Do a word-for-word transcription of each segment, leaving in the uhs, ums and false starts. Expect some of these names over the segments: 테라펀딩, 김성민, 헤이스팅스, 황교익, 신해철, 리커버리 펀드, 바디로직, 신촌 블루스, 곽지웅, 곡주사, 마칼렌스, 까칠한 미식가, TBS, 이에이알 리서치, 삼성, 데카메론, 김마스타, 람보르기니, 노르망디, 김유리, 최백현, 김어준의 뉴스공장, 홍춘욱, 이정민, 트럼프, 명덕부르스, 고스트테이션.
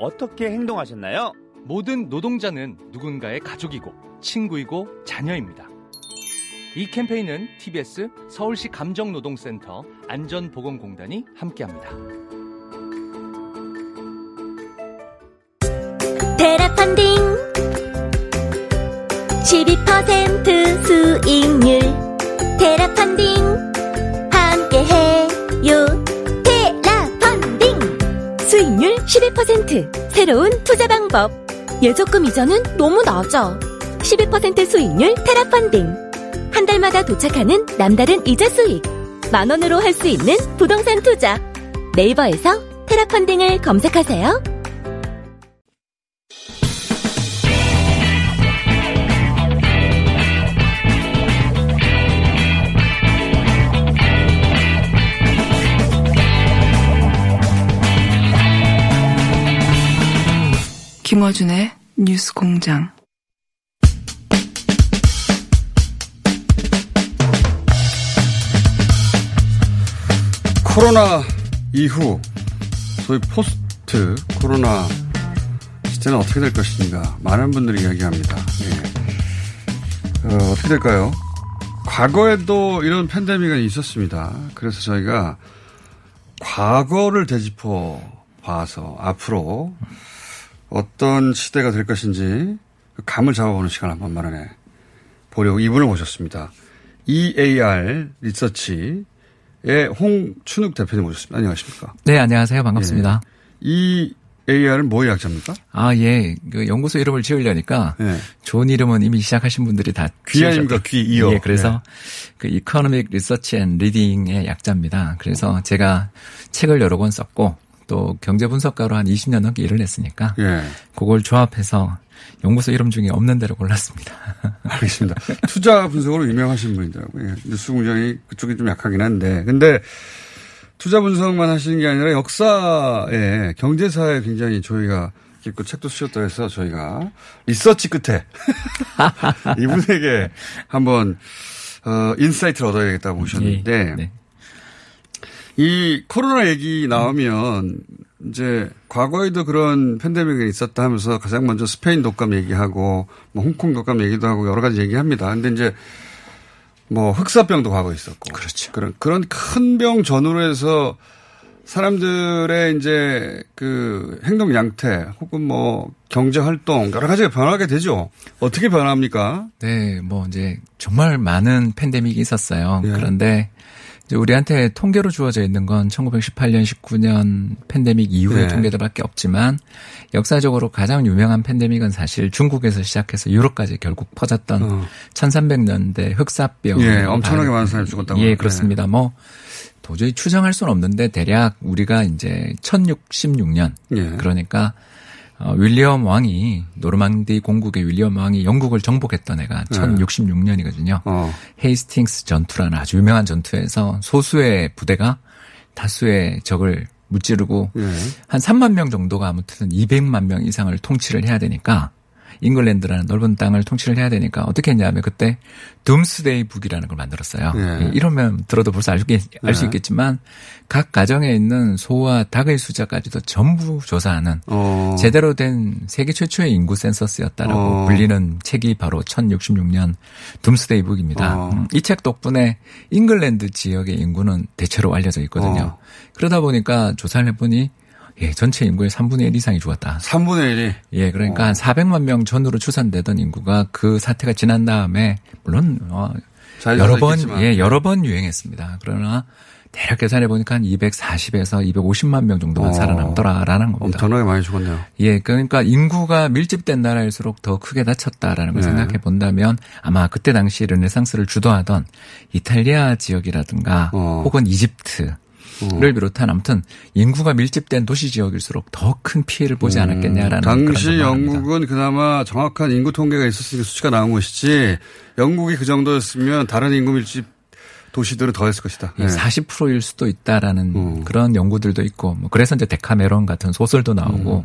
어떻게 행동하셨나요? 모든 노동자는 누군가의 가족이고 친구이고 자녀입니다. 이 캠페인은 티비에스 서울시 감정노동센터 안전보건공단이 함께합니다. 테라펀딩 십이 퍼센트 수익률. 테라펀딩 함께해요. 테라펀딩 수익률 십이 퍼센트, 새로운 투자 방법. 예적금 이자는 너무 낮아. 십이 퍼센트 수익률 테라펀딩. 한 달마다 도착하는 남다른 이자 수익. 만 원으로 할 수 있는 부동산 투자. 네이버에서 테라펀딩을 검색하세요. 김어준의 뉴스공장. 코로나 이후 소위 포스트 코로나 시대는 어떻게 될 것인가, 많은 분들이 이야기합니다. 예. 어, 어떻게 될까요? 과거에도 이런 팬데믹은 있었습니다. 그래서 저희가 과거를 되짚어 봐서 앞으로 어떤 시대가 될 것인지 감을 잡아보는 시간을 한번 마련해 보려고 이분을 모셨습니다. 이에이알 리서치 예, 홍춘욱 대표님 모셨습니다. 안녕하십니까? 네, 안녕하세요. 반갑습니다. 예. 이 에이알은 뭐의 약자입니까? 아, 예. 그 연구소 이름을 지으려니까 예. 좋은 이름은 이미 시작하신 분들이 다 귀하입니까? 귀 이어. 예, 그래서 예. 그 이코노믹 리서치 앤 리딩의 약자입니다. 그래서 어. 제가 책을 여러 권 썼고 또 경제 분석가로 한 이십 년 넘게 일을 했으니까 예. 그걸 조합해서 연구소 이름 중에 없는 데로 골랐습니다. 알겠습니다. 투자 분석으로 유명하신 분이더라고요. 뉴스 공장이 그쪽이 좀 약하긴 한데, 근데 투자 분석만 하시는 게 아니라 역사에, 경제사에 굉장히 저희가 깊고 책도 쓰셨다 해서 저희가 리서치 끝에 이분에게 한번 어, 인사이트를 얻어야겠다고 오셨는데 예, 네. 이 코로나 얘기 나오면 이제 과거에도 그런 팬데믹이 있었다 하면서 가장 먼저 스페인 독감 얘기하고 뭐 홍콩 독감 얘기도 하고 여러 가지 얘기합니다. 근데 이제 뭐 흑사병도 과거에 있었고. 그렇죠. 그런, 그런 큰 병 전후로 해서 사람들의 이제 그 행동 양태 혹은 뭐 경제 활동 여러 가지가 변하게 되죠. 어떻게 변합니까? 네, 뭐 이제 정말 많은 팬데믹이 있었어요. 예. 그런데 우리한테 통계로 주어져 있는 건 천구백십팔 년, 십구 년 팬데믹 이후의 네. 통계들밖에 없지만 역사적으로 가장 유명한 팬데믹은 사실 중국에서 시작해서 유럽까지 결국 퍼졌던 어. 천삼백 년대 흑사병. 예, 엄청나게 많은 사람이 죽었다고. 예, 그렇습니다. 네. 뭐 도저히 추정할 수는 없는데 대략 우리가 이제 천육십육 년 예. 그러니까 어, 윌리엄 왕이, 노르망디 공국의 윌리엄 왕이 영국을 정복했던 해가 네. 천육십육 년이거든요. 어. 헤이스팅스 전투라는 아주 유명한 전투에서 소수의 부대가 다수의 적을 무찌르고 네. 한 삼만 명 정도가 아무튼 이백만 명 이상을 통치를 해야 되니까, 잉글랜드라는 넓은 땅을 통치를 해야 되니까 어떻게 했냐면 그때 둠스데이 북이라는 걸 만들었어요. 네. 이러면 들어도 벌써 알 수 있겠지만 각 가정에 있는 소와 닭의 숫자까지도 전부 조사하는 어. 제대로 된 세계 최초의 인구 센서스였다라고 어. 불리는 책이 바로 천육십육 년 둠스데이 북입니다. 어. 이 책 덕분에 잉글랜드 지역의 인구는 대체로 알려져 있거든요. 어. 그러다 보니까 조사를 해보니 예, 전체 인구의 삼분의 일 이상이 죽었다. 삼분의 일이? 예, 그러니까 어. 한 사백만 명 전후로 추산되던 인구가 그 사태가 지난 다음에, 물론, 어, 여러 번, 있겠지만. 예, 여러 번 유행했습니다. 그러나, 대략 계산해보니까 한 이백사십에서 이백오십만 명 정도만 어. 살아남더라라는 겁니다. 엄청나게 많이 죽었네요. 예, 그러니까 인구가 밀집된 나라일수록 더 크게 다쳤다라는 걸 네. 생각해본다면 아마 그때 당시 르네상스를 주도하던 이탈리아 지역이라든가 어. 혹은 이집트, 음. 비롯한 아무튼 인구가 밀집된 도시 지역일수록 더 큰 피해를 보지 않았겠냐라는. 음. 당시 영국은 그나마 정확한 인구 통계가 있었으니까 수치가 나온 것이지 영국이 그 정도였으면 다른 인구 밀집 도시들은 더했을 것이다. 네. 사십 퍼센트일 수도 있다라는 음. 그런 연구들도 있고, 뭐 그래서 이제 데카메론 같은 소설도 나오고 음.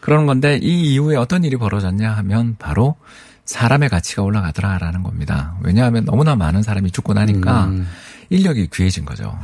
그런 건데 이 이후에 어떤 일이 벌어졌냐 하면 바로 사람의 가치가 올라가더라라는 겁니다. 왜냐하면 너무나 많은 사람이 죽고 나니까 음. 인력이 귀해진 거죠.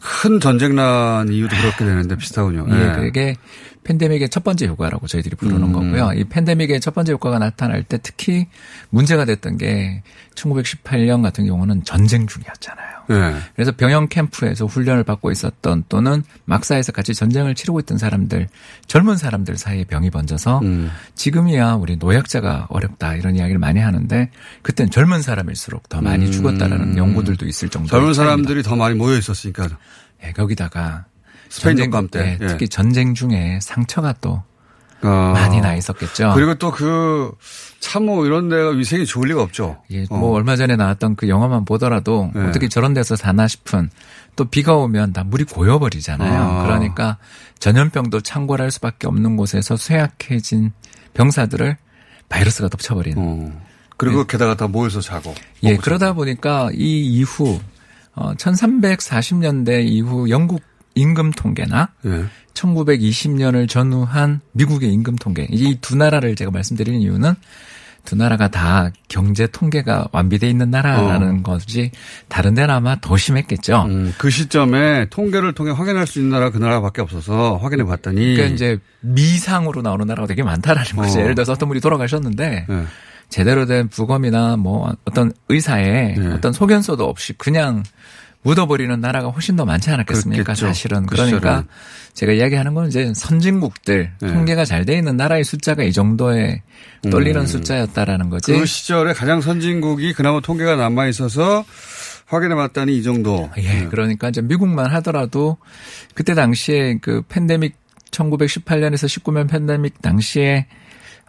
큰 전쟁난 이유도 그렇게 되는데 비슷하군요. 예, 네. 그게 팬데믹의 첫 번째 효과라고 저희들이 부르는 음. 거고요. 이 팬데믹의 첫 번째 효과가 나타날 때 특히 문제가 됐던 게 천구백십팔 년 같은 경우는 전쟁 중이었잖아요. 네. 그래서 병영 캠프에서 훈련을 받고 있었던 또는 막사에서 같이 전쟁을 치르고 있던 사람들, 젊은 사람들 사이에 병이 번져서 음. 지금이야 우리 노약자가 어렵다 이런 이야기를 많이 하는데 그때는 젊은 사람일수록 더 많이 음. 죽었다라는 연구들도 있을 정도로 젊은 사람들이 차이입니다. 더 많이 모여 있었으니까. 예, 거기다가 스페인 전쟁 때 예, 특히 예. 전쟁 중에 상처가 또 어. 많이 나 있었겠죠. 그리고 또 그 참호 이런 데가 위생이 좋을 리가 없죠. 예, 뭐 어. 얼마 전에 나왔던 그 영화만 보더라도 예. 어떻게 저런 데서 사나 싶은. 또 비가 오면 다 물이 고여버리잖아요. 아. 그러니까 전염병도 창궐할 수밖에 없는 곳에서 쇠약해진 병사들을 바이러스가 덮쳐버린. 음. 그리고 예. 게다가 다 모여서 자고. 예, 그러다 자고. 보니까 이 이후 어, 천삼백사십 년대 이후 영국 임금 통계나 예. 천구백이십 년을 전후한 미국의 임금 통계. 이 두 나라를 제가 말씀드리는 이유는 두 나라가 다 경제 통계가 완비되어 있는 나라라는 어. 거지 다른 데는 아마 더 심했겠죠. 음, 그 시점에 통계를 통해 확인할 수 있는 나라가 그 나라밖에 없어서 확인해 봤더니. 그러니까 이제 미상으로 나오는 나라가 되게 많다라는 거죠. 어. 예를 들어서 어떤 분이 돌아가셨는데 예. 제대로 된 부검이나 뭐 어떤 의사의 예. 어떤 소견서도 없이 그냥 묻어버리는 나라가 훨씬 더 많지 않았겠습니까? 그렇겠죠. 사실은. 그 그러니까 제가 이야기하는 건 이제 선진국들 네. 통계가 잘 돼 있는 나라의 숫자가 이 정도에 떨리는 음. 숫자였다라는 거지. 그 시절에 가장 선진국이 그나마 통계가 남아 있어서 확인해봤다니 이 정도. 예, 네. 그러니까 이제 미국만 하더라도 그때 당시에 그 팬데믹 천구백십팔 년에서 십구 년 팬데믹 당시에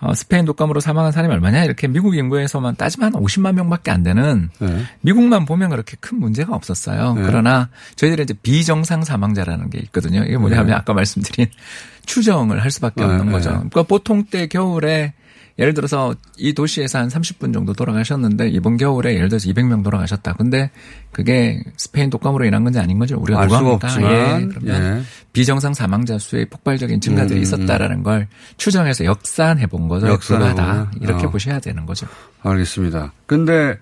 어, 스페인 독감으로 사망한 사람이 얼마냐 이렇게 미국 인구에서만 따지면 한 오십만 명밖에 안 되는 네. 미국만 보면 그렇게 큰 문제가 없었어요. 네. 그러나 저희들이 이제 비정상 사망자라는 게 있거든요. 이게 뭐냐면 네. 아까 말씀드린 추정을 할 수밖에 네. 없는 네. 거죠. 그러니까 보통 때 겨울에 예를 들어서 이 도시에서 한 삼십 분 정도 돌아가셨는데 이번 겨울에 예를 들어서 이백 명 돌아가셨다. 근데 그게 스페인 독감으로 인한 건지 아닌 건지 우리가 누가 합니까? 예, 그러면 예. 비정상 사망자 수의 폭발적인 증가들이 음, 있었다라는 음. 걸 추정해서 역산해 본 거죠. 역산하다 이렇게 어. 보셔야 되는 거죠. 알겠습니다. 근데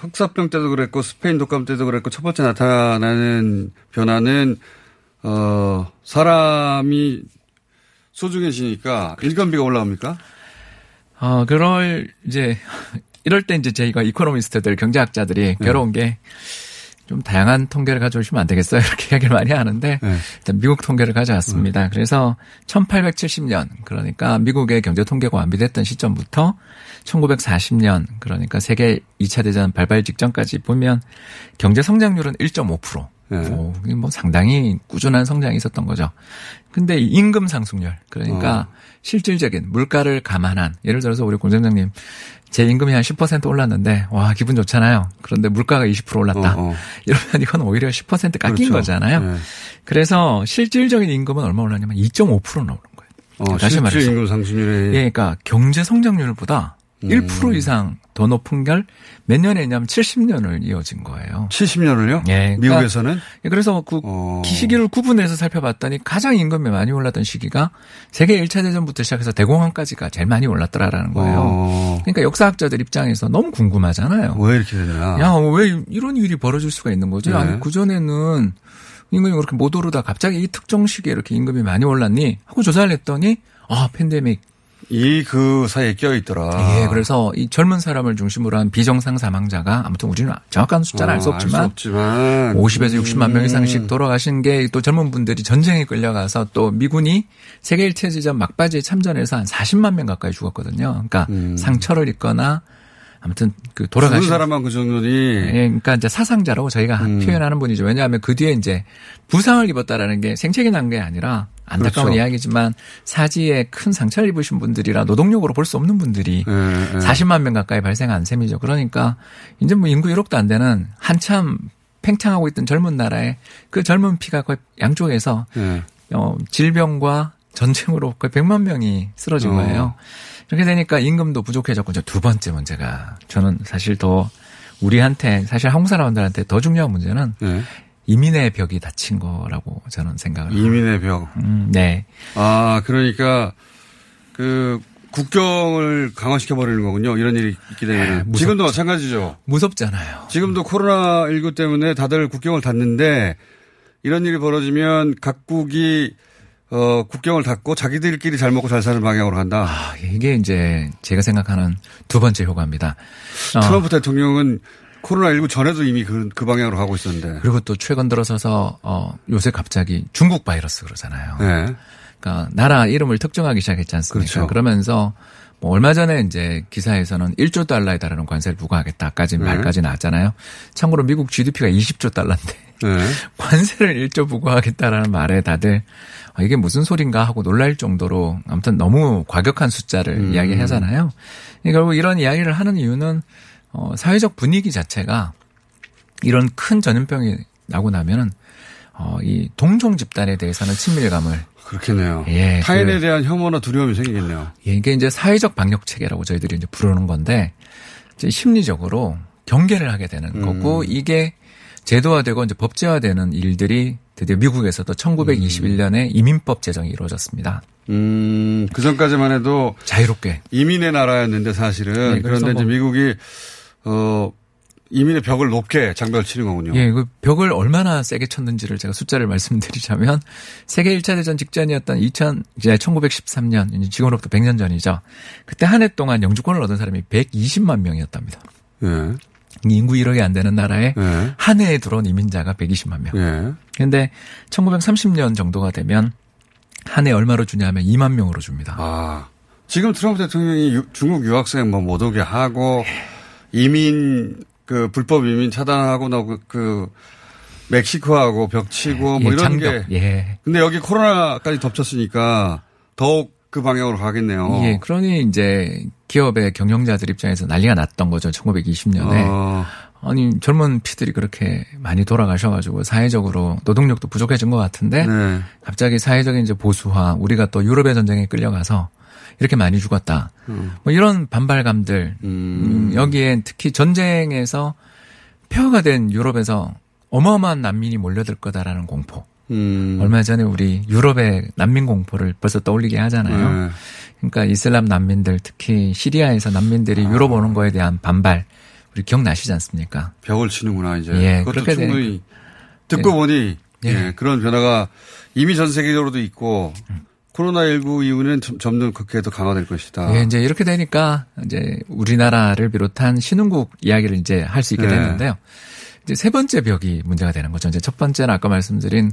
흑사병 때도 그랬고 스페인 독감 때도 그랬고 첫 번째 나타나는 변화는 어, 사람이 소중해지니까 그렇죠. 일감비가 올라옵니까? 어, 그럴, 이제, 이럴 때 이제 저희가 이코노미스트들, 경제학자들이 네. 괴로운 게 좀 다양한 통계를 가져오시면 안 되겠어요. 이렇게 이야기를 많이 하는데, 네. 일단 미국 통계를 가져왔습니다. 네. 그래서 천팔백칠십 년, 그러니까 미국의 경제 통계가 완비됐던 시점부터 천구백사십 년, 그러니까 세계 이 차 대전 발발 직전까지 보면 경제 성장률은 일 점 오 퍼센트. 네. 오, 뭐 상당히 꾸준한 성장이 있었던 거죠. 근데 이 임금 상승률, 그러니까 어. 실질적인 물가를 감안한 예를 들어서 우리 공장장님 제 임금이 한 십 퍼센트 올랐는데 와 기분 좋잖아요. 그런데 물가가 이십 퍼센트 올랐다. 어, 어. 이러면 이건 오히려 십 퍼센트 깎인 그렇죠. 거잖아요. 네. 그래서 실질적인 임금은 얼마 올랐냐면 이 점 오 퍼센트 나오는 거예요. 어, 다시 말해서 실질 임금 상승률이. 예, 그러니까 경제 성장률보다 음. 일 퍼센트 이상 더 높은 걸 몇 년에 했냐면 칠십 년을 이어진 거예요. 칠십 년을요? 예, 그러니까 미국에서는? 그래서 그 어. 시기를 구분해서 살펴봤더니 가장 임금이 많이 올랐던 시기가 세계 일 차 대전부터 시작해서 대공황까지가 제일 많이 올랐더라라는 거예요. 어. 그러니까 역사학자들 입장에서 너무 궁금하잖아요. 왜 이렇게 되냐. 야, 왜 이런 일이 벌어질 수가 있는 거지? 네. 아니, 그전에는 임금이 그렇게 못 오르다 갑자기 이 특정 시기에 이렇게 임금이 많이 올랐니? 하고 조사를 했더니 아, 팬데믹. 이 그 사이에 껴있더라. 예, 그래서 이 젊은 사람을 중심으로 한 비정상 사망자가 아무튼 우리는 정확한 숫자는 어, 알 수 없지만, 알 수 없지만 오십에서 육십만 음. 명 이상씩 돌아가신 게 또 젊은 분들이 전쟁에 끌려가서 또 미군이 세계 일 차 대전 막바지에 참전해서 한 사십만 명 가까이 죽었거든요. 그러니까 음. 상처를 입거나 아무튼 그 돌아가신 죽은 사람만 그 정도니. 예, 그러니까 이제 사상자라고 저희가 음. 표현하는 분이죠. 왜냐하면 그 뒤에 이제 부상을 입었다라는 게 생체가 난 게 아니라. 안타까운 그렇죠. 이야기지만 사지에 큰 상처를 입으신 분들이라 노동력으로 볼 수 없는 분들이 예, 예. 사십만 명 가까이 발생한 셈이죠. 그러니까 이제 뭐 인구 일억도 안 되는 한참 팽창하고 있던 젊은 나라에 그 젊은 피가 거의 양쪽에서 네. 어, 질병과 전쟁으로 거의 백만 명이 쓰러진 어. 거예요. 이렇게 되니까 임금도 부족해졌고 이제 두 번째 문제가 저는 사실 더 우리한테 사실 한국 사람들한테 더 중요한 문제는 네. 이민의 벽이 닫힌 거라고 저는 생각을 합니다. 이민의 벽. 음, 네. 아 그러니까 그 국경을 강화시켜버리는 거군요. 이런 일이 있게 되면. 네, 지금도 마찬가지죠. 무섭잖아요. 지금도 코로나십구 때문에 다들 국경을 닫는데 이런 일이 벌어지면 각국이 어, 국경을 닫고 자기들끼리 잘 먹고 잘 사는 방향으로 간다. 아, 이게 이제 제가 생각하는 두 번째 효과입니다. 트럼프 어. 대통령은 코로나십구 전에도 이미 그, 그 방향으로 가고 있었는데. 그리고 또 최근 들어서서 어, 요새 갑자기 중국 바이러스 그러잖아요. 네. 그러니까 나라 이름을 특정하기 시작했지 않습니까? 그렇죠. 그러면서 뭐 얼마 전에 이제 기사에서는 일조 달러에 달하는 관세를 부과하겠다까지 네. 말까지 나왔잖아요. 참고로 미국 지디피가 이십조 달러인데 네. 관세를 일조 부과하겠다라는 말에 다들 아, 이게 무슨 소린가 하고 놀랄 정도로 아무튼 너무 과격한 숫자를 음. 이야기하잖아요. 결국 이런 이야기를 하는 이유는 어, 사회적 분위기 자체가 이런 큰 전염병이 나고 나면은 어, 이 동종 집단에 대해서는 친밀감을 그렇겠네요. 예, 타인에 그, 대한 혐오나 두려움이 생기겠네요. 예, 이게 이제 사회적 방역 체계라고 저희들이 이제 부르는 건데 이제 심리적으로 경계를 하게 되는 음. 거고 이게 제도화되고 이제 법제화되는 일들이 드디어 미국에서도 천구백이십일년에 이민법 제정이 이루어졌습니다. 음, 그 전까지만 해도 자유롭게 이민의 나라였는데 사실은 네, 그런데 뭐, 이제 미국이 어. 이민의 벽을 높게 장벽을 치는 거군요. 예, 그 벽을 얼마나 세게 쳤는지를 제가 숫자를 말씀드리자면 세계 일 차 대전 직전이었던 이천, 이제 천구백십삼년, 지금으로부터 백 년 전이죠. 그때 한 해 동안 영주권을 얻은 사람이 백이십만 명이었답니다. 예. 인구 일억이 안 되는 나라에 예. 한 해에 들어온 이민자가 백이십만 명. 예. 그런데 천구백삼십년 정도가 되면 한 해 얼마로 주냐 하면 이만 명으로 줍니다. 아, 지금 트럼프 대통령이 유, 중국 유학생 뭐 못 오게 하고 이민 그 불법 이민 차단하고 나고 그 멕시코하고 벽치고 예, 뭐 이런 장벽, 게. 예. 근데 여기 코로나까지 덮쳤으니까 더욱 그 방향으로 가겠네요. 예. 그러니 이제 기업의 경영자들 입장에서 난리가 났던 거죠. 천구백이십년에. 어. 아니 젊은 피들이 그렇게 많이 돌아가셔가지고 사회적으로 노동력도 부족해진 것 같은데 네. 갑자기 사회적인 이제 보수화, 우리가 또 유럽의 전쟁에 끌려가서. 이렇게 많이 죽었다. 음. 뭐 이런 반발감들 음. 여기엔 특히 전쟁에서 폐허가 된 유럽에서 어마어마한 난민이 몰려들 거다라는 공포. 음. 얼마 전에 우리 유럽의 난민 공포를 벌써 떠올리게 하잖아요. 네. 그러니까 이슬람 난민들 특히 시리아에서 난민들이 아. 유럽 오는 거에 대한 반발 우리 기억나시지 않습니까? 벽을 치는구나 이제. 예, 그것도 그렇게 충분히 듣고 네. 보니 예. 예, 그런 변화가 이미 전 세계적으로도 있고 음. 코로나십구 이후는 점점 그렇게 더 강화될 것이다. 예, 이제 이렇게 되니까 이제 우리나라를 비롯한 신흥국 이야기를 이제 할 수 있게 네. 됐는데요. 이제 세 번째 벽이 문제가 되는 거죠. 이제 첫 번째는 아까 말씀드린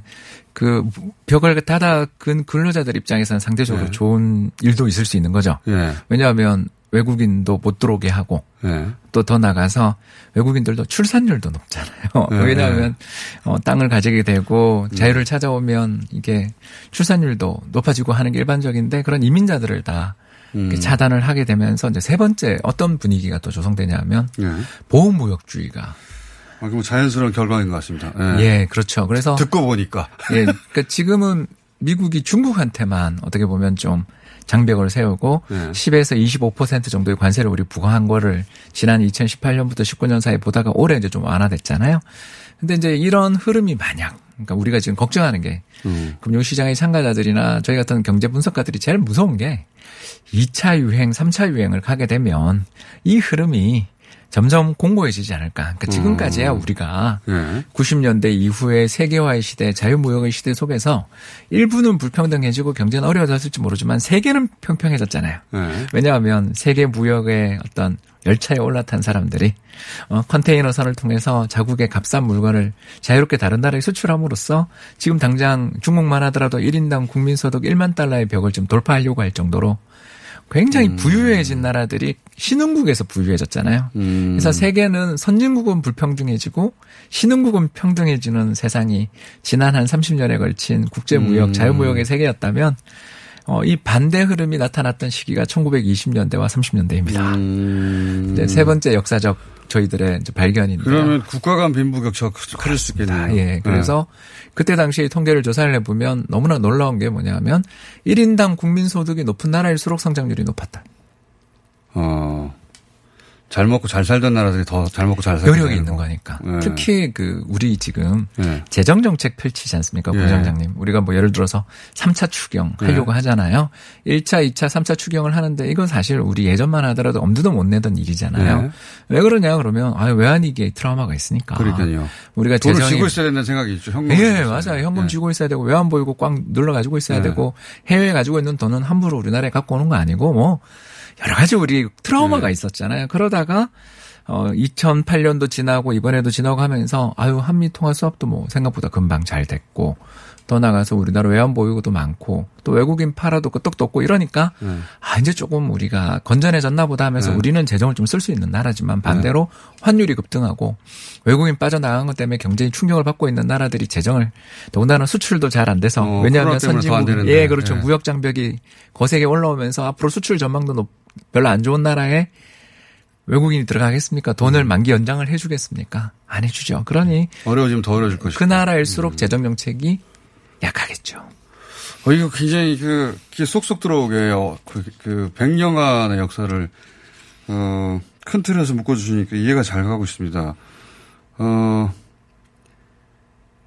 그 벽을 닫아 근 근로자들 입장에서는 상대적으로 네. 좋은 일도 있을 수 있는 거죠. 네. 왜냐하면 외국인도 못 들어오게 하고 네. 또 더 나가서 외국인들도 출산율도 높잖아요. 네. 왜냐하면 어, 땅을 가지게 되고 자유를 찾아오면 이게 출산율도 높아지고 하는 게 일반적인데 그런 이민자들을 다 음. 차단을 하게 되면서 이제 세 번째 어떤 분위기가 또 조성되냐면 네. 보호무역주의가 아, 그럼 자연스러운 결과인 것 같습니다. 네. 예, 그렇죠. 그래서 듣고 보니까 예, 그러니까 지금은 미국이 중국한테만 어떻게 보면 좀 장벽을 세우고 네. 십에서 이십오 퍼센트 정도의 관세를 우리 부과한 거를 지난 이천십팔년부터 십구년 사이 보다가 올해 이제 좀 완화됐잖아요. 근데 이제 이런 흐름이 만약 그러니까 우리가 지금 걱정하는 게 음. 금융시장의 참가자들이나 저희 같은 경제 분석가들이 제일 무서운 게 이 차 유행, 삼 차 유행을 가게 되면 이 흐름이 점점 공고해지지 않을까. 그러니까 지금까지야 음. 우리가 네. 구십년대 이후의 세계화의 시대, 자유무역의 시대 속에서 일부는 불평등해지고 경제는 어려워졌을지 모르지만 세계는 평평해졌잖아요. 네. 왜냐하면 세계 무역의 어떤 열차에 올라탄 사람들이 컨테이너선을 통해서 자국의 값싼 물건을 자유롭게 다른 나라에 수출함으로써 지금 당장 중국만 하더라도 일인당 국민소득 일만 달러의 벽을 좀 돌파하려고 할 정도로 굉장히 음. 부유해진 나라들이 신흥국에서 부유해졌잖아요. 음. 그래서 세계는 선진국은 불평등해지고 신흥국은 평등해지는 세상이 지난 한 삼십년에 걸친 국제무역, 음. 자유무역의 세계였다면 어, 이 반대 흐름이 나타났던 시기가 천구백이십년대와 삼십년대입니다. 음. 이제 세 번째 역사적 저희들의 이제 발견입니다. 그러면 국가 간 빈부격차가 커질 수 있겠네요. 예. 그래서 네. 그때 당시 통계를 조사를 해보면 너무나 놀라운 게 뭐냐면 일 인당 국민소득이 높은 나라일수록 성장률이 높았다. 어. 잘 먹고 잘 살던 나라들이 더 잘 먹고 잘 살던 여력이 있는 거. 거니까. 네. 특히 그 우리 지금 네. 재정정책 펼치지 않습니까? 공장장님. 네. 우리가 뭐 예를 들어서 삼 차 추경 하려고 네. 하잖아요. 일 차, 이 차, 삼 차 추경을 하는데 이건 사실 우리 예전만 하더라도 엄두도 못 내던 일이잖아요. 네. 왜 그러냐 그러면 아 외환위기에 트라우마가 있으니까. 그러니까요. 우리가 돈을 재정이 쥐고 있어야 된다는 생각이 있죠. 현금. 예, 맞아요. 현금 네. 쥐고 있어야 되고 외환 보유고 꽉 눌러 가지고 있어야 네. 되고 해외에 가지고 있는 돈은 함부로 우리나라에 갖고 오는 거 아니고 뭐. 여러 가지 우리 트라우마가 네. 있었잖아요. 그러다가 어 이천팔 년도 지나고 이번에도 지나고 하면서 아유 한미 통화 수합도 뭐 생각보다 금방 잘 됐고 더 나가서 우리나라 외환 보유고도 많고 또 외국인 팔아도 끄떡도 없고 이러니까 네. 아 이제 조금 우리가 건전해졌나 보다 하면서 네. 우리는 재정을 좀 쓸 수 있는 나라지만 반대로 네. 환율이 급등하고 외국인 빠져나간 것 때문에 경제에 충격을 받고 있는 나라들이 재정을 더군다나 수출도 잘 안 돼서 어, 왜냐하면 선진국 예 그렇죠 네. 무역 장벽이 거세게 올라오면서 앞으로 수출 전망도 높 별로 안 좋은 나라에 외국인이 들어가겠습니까? 돈을 만기 연장을 해 주겠습니까? 안 해 주죠. 그러니 어려워지면 더 어려워질 것이고 그 나라일수록 재정 정책이 약하겠죠. 어 이거 굉장히 그 쏙쏙 들어오게요. 그, 그 백년간의 역사를 어, 큰 틀에서 묶어 주시니까 이해가 잘 가고 있습니다. 어,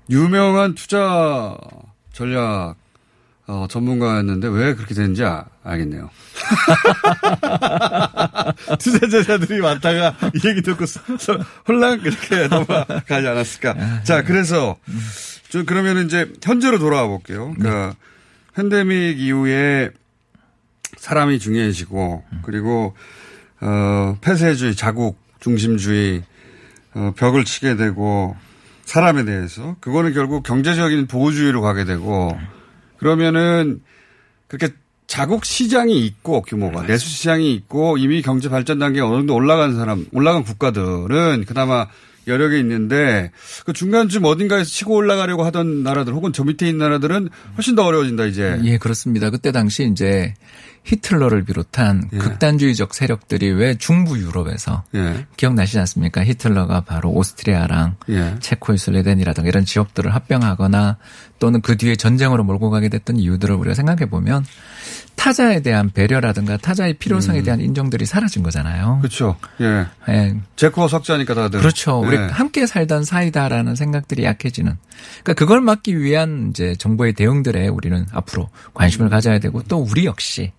유명한 투자 전략 어, 전문가였는데 왜 그렇게 되는지 아, 알겠네요. 투자자들이 많다가 이 얘기 듣고 혼란 그렇게 넘어가지 않았을까. 자, 그래서 좀 그러면 이제 현재로 돌아와 볼게요. 그러니까 네. 팬데믹 이후에 사람이 중요해지고 그리고 어, 폐쇄주의, 자국 중심주의 어, 벽을 치게 되고 사람에 대해서 그거는 결국 경제적인 보호주의로 가게 되고. 그러면은 그렇게 자국 시장이 있고 규모가 맞습니다. 내수 시장이 있고 이미 경제 발전 단계에 어느 정도 올라간 사람, 올라간 국가들은 그나마 여력이 있는데 그 중간쯤 어딘가에서 치고 올라가려고 하던 나라들 혹은 저 밑에 있는 나라들은 훨씬 더 어려워진다 이제. 예, 그렇습니다. 그때 당시 이제 히틀러를 비롯한 예. 극단주의적 세력들이 왜 중부 유럽에서 예. 기억나시지 않습니까? 히틀러가 바로 오스트리아랑 예. 체코, 스웨덴이라든가 이런 지역들을 합병하거나 또는 그 뒤에 전쟁으로 몰고 가게 됐던 이유들을 우리가 생각해 보면 타자에 대한 배려라든가 타자의 필요성에 음. 대한 인정들이 사라진 거잖아요. 그렇죠. 예. 예. 제코어 석자니까 다들. 그렇죠. 예. 우리 함께 살던 사이다라는 생각들이 약해지는. 그러니까 그걸 막기 위한 이제 정부의 대응들에 우리는 앞으로 관심을 음. 가져야 되고 또 우리 역시.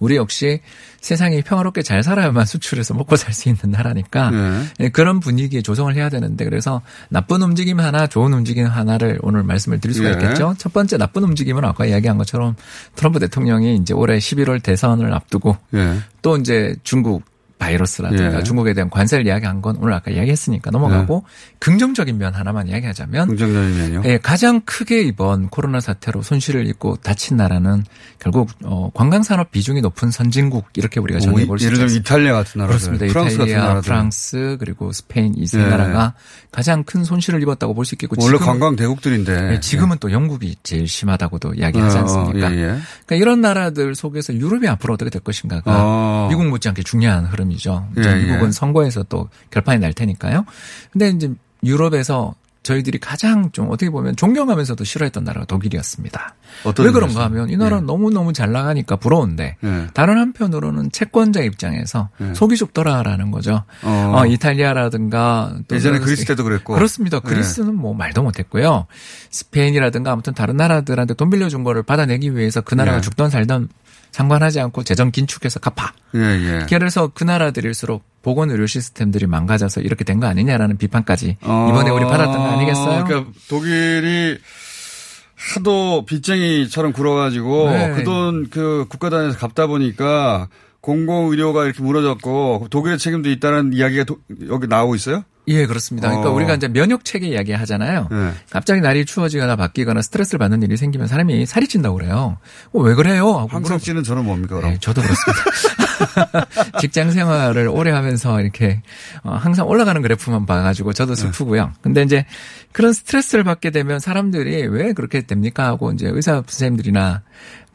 우리 역시 세상이 평화롭게 잘 살아야만 수출해서 먹고 살 수 있는 나라니까 네. 그런 분위기에 조성을 해야 되는데 그래서 나쁜 움직임 하나 좋은 움직임 하나를 오늘 말씀을 드릴 수가 네. 있겠죠. 첫 번째 나쁜 움직임은 아까 이야기한 것처럼 트럼프 대통령이 이제 올해 십일월 대선을 앞두고 네. 또 이제 중국 바이러스라든가 예. 중국에 대한 관세를 이야기한 건 오늘 아까 이야기했으니까 넘어가고 예. 긍정적인 면 하나만 이야기하자면 긍정적인 면이요? 예, 가장 크게 이번 코로나 사태로 손실을 입고 다친 나라는 결국 어, 관광산업 비중이 높은 선진국 이렇게 우리가 정해 볼 수 있습니다. 예를 들면 이탈리아 같은 나라들. 그렇습니다. 프랑스 이탈리아, 같은 나라들. 프랑스 그리고 스페인 이 세 예. 나라가 가장 큰 손실을 입었다고 볼 수 있겠고 원래 지금, 관광 대국들인데. 예, 지금은 예. 또 영국이 제일 심하다고도 이야기하지 않습니까? 어, 예, 예. 그러니까 이런 나라들 속에서 유럽이 앞으로 어떻게 될 것인가가 어. 미국 못지않게 중요한 흐름 이죠. 예, 미국은 예. 선거에서 또 결판이 날 테니까요. 근데 이제 유럽에서 저희들이 가장 좀 어떻게 보면 존경하면서도 싫어했던 나라가 독일이었습니다. 왜 그런가 하면 이 나라는 예. 너무너무 잘 나가니까 부러운데 예. 다른 한편으로는 채권자 입장에서 예. 속이 좁더라라는 거죠. 어. 어, 이탈리아라든가. 또 예전에 그리스 때도 그랬고. 그렇습니다. 그리스는 예. 뭐 말도 못했고요. 스페인이라든가 아무튼 다른 나라들한테 돈 빌려준 거를 받아내기 위해서 그 나라가 예. 죽던 살던 상관하지 않고 재정 긴축해서 갚아. 예, 예. 그래서 그 나라들일수록 보건 의료 시스템들이 망가져서 이렇게 된 거 아니냐라는 비판까지 어, 이번에 우리 받았던 거 아니겠어요? 그러니까 독일이 하도 빚쟁이처럼 굴어가지고 네. 그 돈 그 국가 단위에서 갚다 보니까 공공 의료가 이렇게 무너졌고 독일의 책임도 있다는 이야기가 도, 여기 나오고 있어요? 예, 그렇습니다. 그러니까 어. 우리가 이제 면역 체계 이야기 하잖아요. 네. 갑자기 날이 추워지거나 바뀌거나 스트레스를 받는 일이 생기면 사람이 살이 찐다고 그래요. 어, 왜 그래요? 하고 항상 찌는 저는 뭡니까? 그럼? 네, 저도 그렇습니다. 직장 생활을 오래 하면서 이렇게 항상 올라가는 그래프만 봐가지고 저도 슬프고요. 근데 이제 그런 스트레스를 받게 되면 사람들이 왜 그렇게 됩니까? 하고 이제 의사 선생님들이나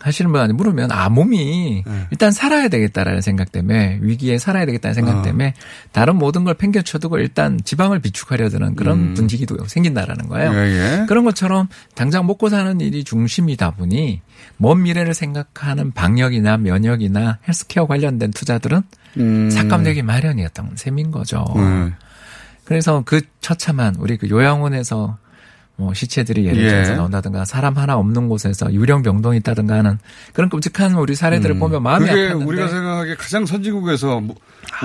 하시는 분한테 물으면 아 몸이 네. 일단 살아야 되겠다라는 생각 때문에 위기에 살아야 되겠다는 생각 어. 때문에 다른 모든 걸 팽개쳐두고 일단 지방을 비축하려드는 그런 음. 분위기도 생긴다라는 거예요. 예, 예. 그런 것처럼 당장 먹고 사는 일이 중심이다 보니 먼 미래를 생각하는 방역이나 면역이나 헬스케어 관련된 투자들은 음. 삭감되기 마련이었던 셈인 거죠. 음. 그래서 그 처참한 우리 그 요양원에서 뭐 시체들이 예를 들어서 예. 나온다든가 사람 하나 없는 곳에서 유령 병동이 있다든가 하는 그런 끔찍한 우리 사례들을 음. 보면 마음이 아팠는데. 그게 우리가 생각하기에 가장 선진국에서